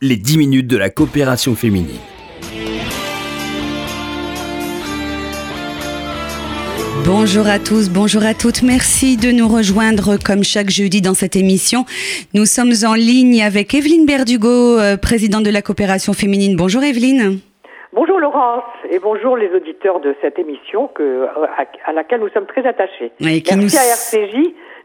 Les 10 minutes de la coopération féminine. Bonjour à tous, bonjour à toutes. Merci de nous rejoindre comme chaque jeudi dans cette émission. Nous sommes en ligne avec Evelyne Berdugo, présidente de la coopération féminine. Bonjour Evelyne. Bonjour Laurence et bonjour les auditeurs de cette émission à laquelle nous sommes très attachés. Oui, merci à RCJ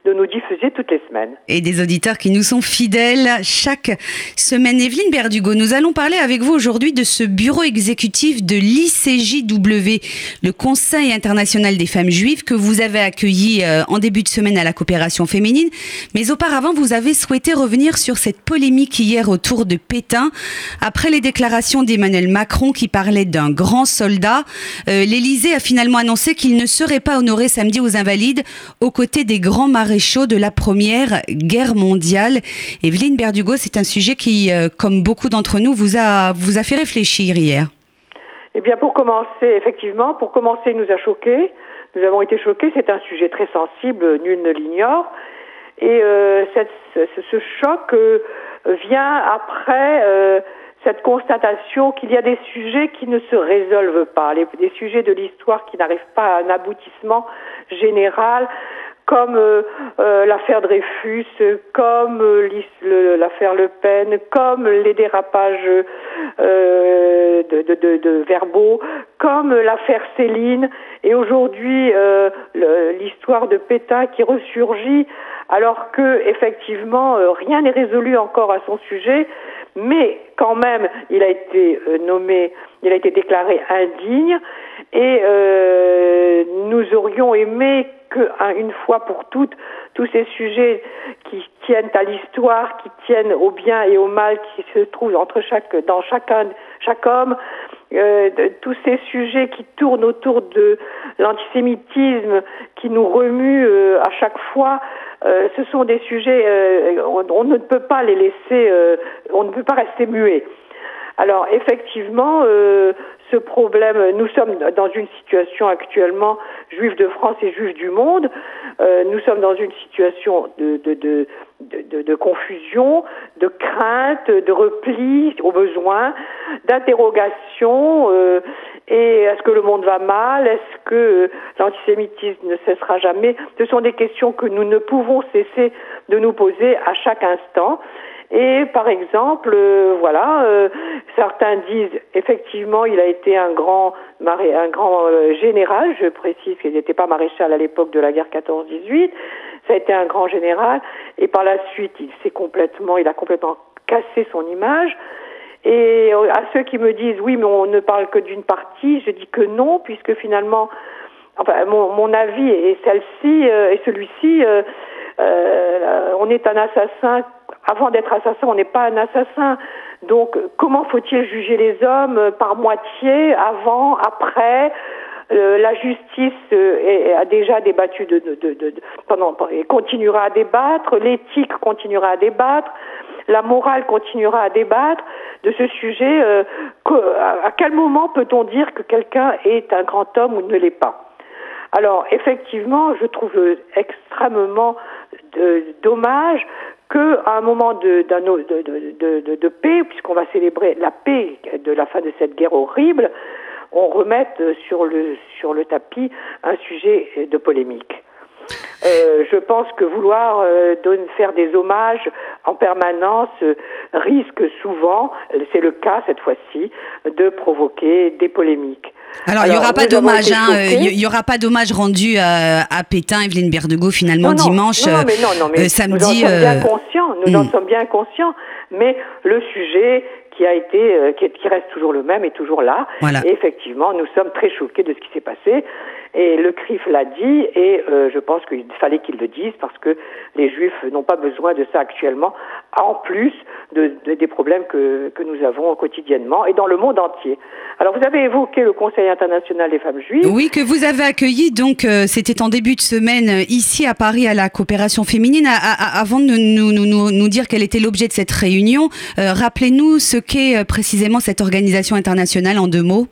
de nous diffuser toutes les semaines. Et des auditeurs qui nous sont fidèles chaque semaine. Evelyne Berdugo, nous allons parler avec vous aujourd'hui de ce bureau exécutif de l'ICJW, le Conseil international des femmes juives, que vous avez accueilli en début de semaine à la coopération féminine. Mais auparavant, vous avez souhaité revenir sur cette polémique hier autour de Pétain. Après les déclarations d'Emmanuel Macron qui parlait d'un grand soldat, l'Élysée a finalement annoncé qu'il ne serait pas honoré samedi aux Invalides aux côtés des grands maréchaux de la Première Guerre mondiale. Evelyne Berdugo, c'est un sujet qui, comme beaucoup d'entre nous, vous a fait réfléchir hier. Eh bien, pour commencer, il nous a choqués. Nous avons été choqués. C'est un sujet très sensible, nul ne l'ignore. Et ce choc vient après cette constatation qu'il y a des sujets qui ne se résolvent pas, des sujets de l'histoire qui n'arrivent pas à un aboutissement général, comme l'affaire Dreyfus, comme l'affaire Le Pen, comme les dérapages de verbaux, comme l'affaire Céline, et aujourd'hui l'histoire de Pétain qui ressurgit alors que effectivement rien n'est résolu encore à son sujet, mais quand même il a été déclaré indigne et nous aurions aimé qu'une fois pour toutes, tous ces sujets qui tiennent à l'histoire, qui tiennent au bien et au mal qui se trouvent dans chaque homme, tous ces sujets qui tournent autour de l'antisémitisme, qui nous remuent à chaque fois, ce sont des sujets, on ne peut pas les laisser, on ne peut pas rester muet. Alors effectivement, ce problème, nous sommes dans une situation actuellement, juifs de France et juifs du monde, nous sommes dans une situation de confusion, de crainte, de repli au besoin, d'interrogation, et est-ce que le monde va mal, est-ce que l'antisémitisme ne cessera jamais? Ce sont des questions que nous ne pouvons cesser de nous poser à chaque instant. Et par exemple, certains disent effectivement il a été un grand général, je précise qu'il n'était pas maréchal à l'époque de la guerre 14-18, ça a été un grand général, et par la suite il a complètement cassé son image. Et à ceux qui me disent oui mais on ne parle que d'une partie, je dis que non, puisque finalement, enfin mon avis est on est un assassin. Avant d'être assassin, on n'est pas un assassin. Donc, comment faut-il juger les hommes par moitié, avant, après? La justice a déjà débattu et continuera à débattre, l'éthique continuera à débattre, la morale continuera à débattre de ce sujet. À quel moment peut-on dire que quelqu'un est un grand homme ou ne l'est pas? Alors, effectivement, je trouve extrêmement dommage qu'à un moment de paix, puisqu'on va célébrer la paix de la fin de cette guerre horrible, on remette sur le tapis un sujet de polémique. Je pense que vouloir faire des hommages en permanence risque souvent, c'est le cas cette fois-ci, de provoquer des polémiques. Alors, il n'y aura pas d'hommage rendu à Pétain, Evelyne Berdugo, finalement, dimanche, samedi. Nous en sommes bien conscients, mais le sujet qui reste toujours le même est toujours là. Voilà. Et effectivement, nous sommes très choqués de ce qui s'est passé. Et le CRIF l'a dit, et je pense qu'il fallait qu'ils le disent, parce que les Juifs n'ont pas besoin de ça actuellement, en plus des problèmes que nous avons quotidiennement et dans le monde entier. Alors, vous avez évoqué le Conseil international des femmes juives. Oui, que vous avez accueilli, donc c'était en début de semaine, ici à Paris, à la coopération féminine. Avant de nous dire quel était l'objet de cette réunion, rappelez-nous ce qu'est précisément cette organisation internationale en deux mots.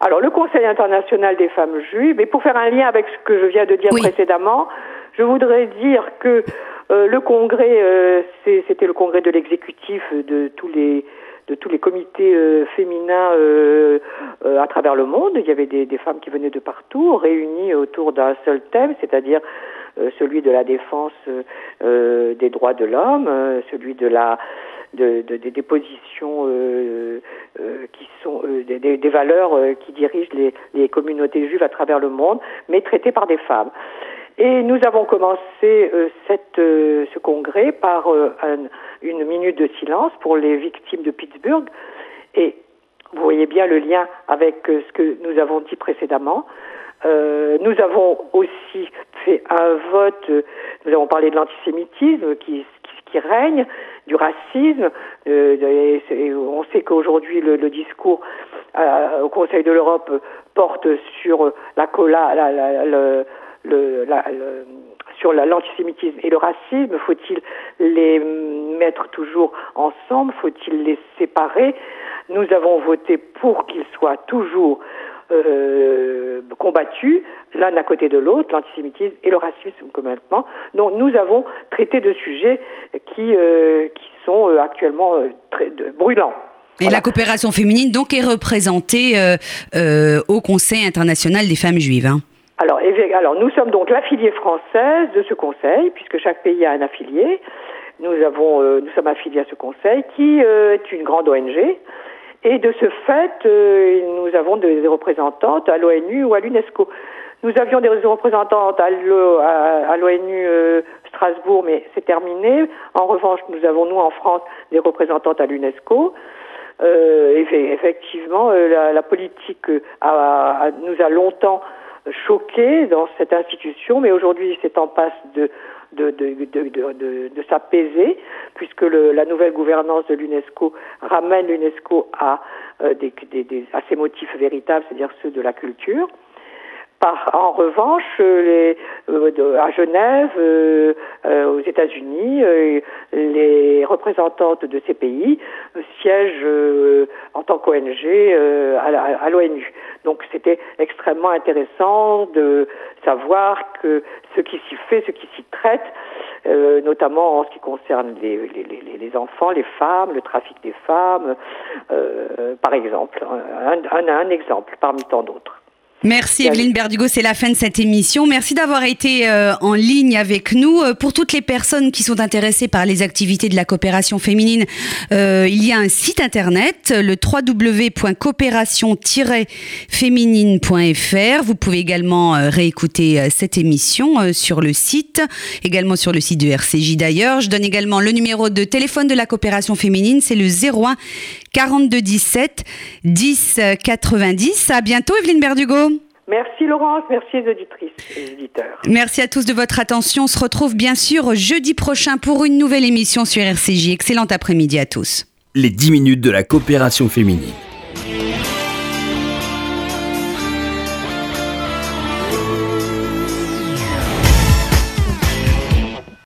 Alors, le Conseil international des femmes juives, et pour faire un lien avec ce que je viens de dire précédemment, je voudrais dire que Le congrès, c'était le congrès de l'exécutif de tous les comités féminins à travers le monde. Il y avait des femmes qui venaient de partout, réunies autour d'un seul thème, c'est-à-dire celui de la défense des droits de l'homme, celui de la des positions qui sont des valeurs qui dirigent les communautés juives à travers le monde, mais traitées par des femmes. Et nous avons commencé ce congrès par une minute de silence pour les victimes de Pittsburgh. Et vous voyez bien le lien avec ce que nous avons dit précédemment. Nous avons aussi fait un vote, nous avons parlé de l'antisémitisme qui règne, du racisme. On sait qu'aujourd'hui le discours au Conseil de l'Europe porte sur l'antisémitisme et le racisme. Faut-il les mettre toujours ensemble? Faut-il les séparer? Nous avons voté pour qu'ils soient toujours combattus, l'un à côté de l'autre, l'antisémitisme et le racisme complètement. Donc nous avons traité de sujets qui sont actuellement très brûlants. Et voilà. La coopération féminine donc est représentée au Conseil international des femmes juives, hein. Alors, nous sommes donc l'affiliée française de ce conseil, puisque chaque pays a un affilié. Nous sommes affiliés à ce conseil, qui est une grande ONG. Et de ce fait, nous avons des représentantes à l'ONU ou à l'UNESCO. Nous avions des représentantes à l'ONU Strasbourg, mais c'est terminé. En revanche, nous avons, nous, en France, des représentantes à l'UNESCO. Effectivement, la politique nous a longtemps choqués dans cette institution, mais aujourd'hui c'est en passe de s'apaiser, puisque la nouvelle gouvernance de l'UNESCO ramène l'UNESCO à ses motifs véritables, c'est-à-dire ceux de la culture. En revanche, à Genève, aux États-Unis, les représentantes de ces pays siègent en tant qu'ONG à l'ONU. Donc c'était extrêmement intéressant de savoir que ce qui s'y fait, ce qui s'y traite, notamment en ce qui concerne les enfants, les femmes, le trafic des femmes, par exemple, un exemple parmi tant d'autres. Merci Evelyne Berdugo, c'est la fin de cette émission. Merci d'avoir été en ligne avec nous. Pour toutes les personnes qui sont intéressées par les activités de la coopération féminine, il y a un site internet, le www.coopération-féminine.fr. Vous pouvez également réécouter cette émission sur le site, également sur le site du RCJ d'ailleurs. Je donne également le numéro de téléphone de la coopération féminine, c'est le 01 42 17 10 90. À bientôt Evelyne Berdugo. Merci Laurence, merci les auditrices et les auditeurs. Merci à tous de votre attention. On se retrouve bien sûr jeudi prochain pour une nouvelle émission sur RCJ. Excellent après-midi à tous. Les 10 minutes de la coopération féminine.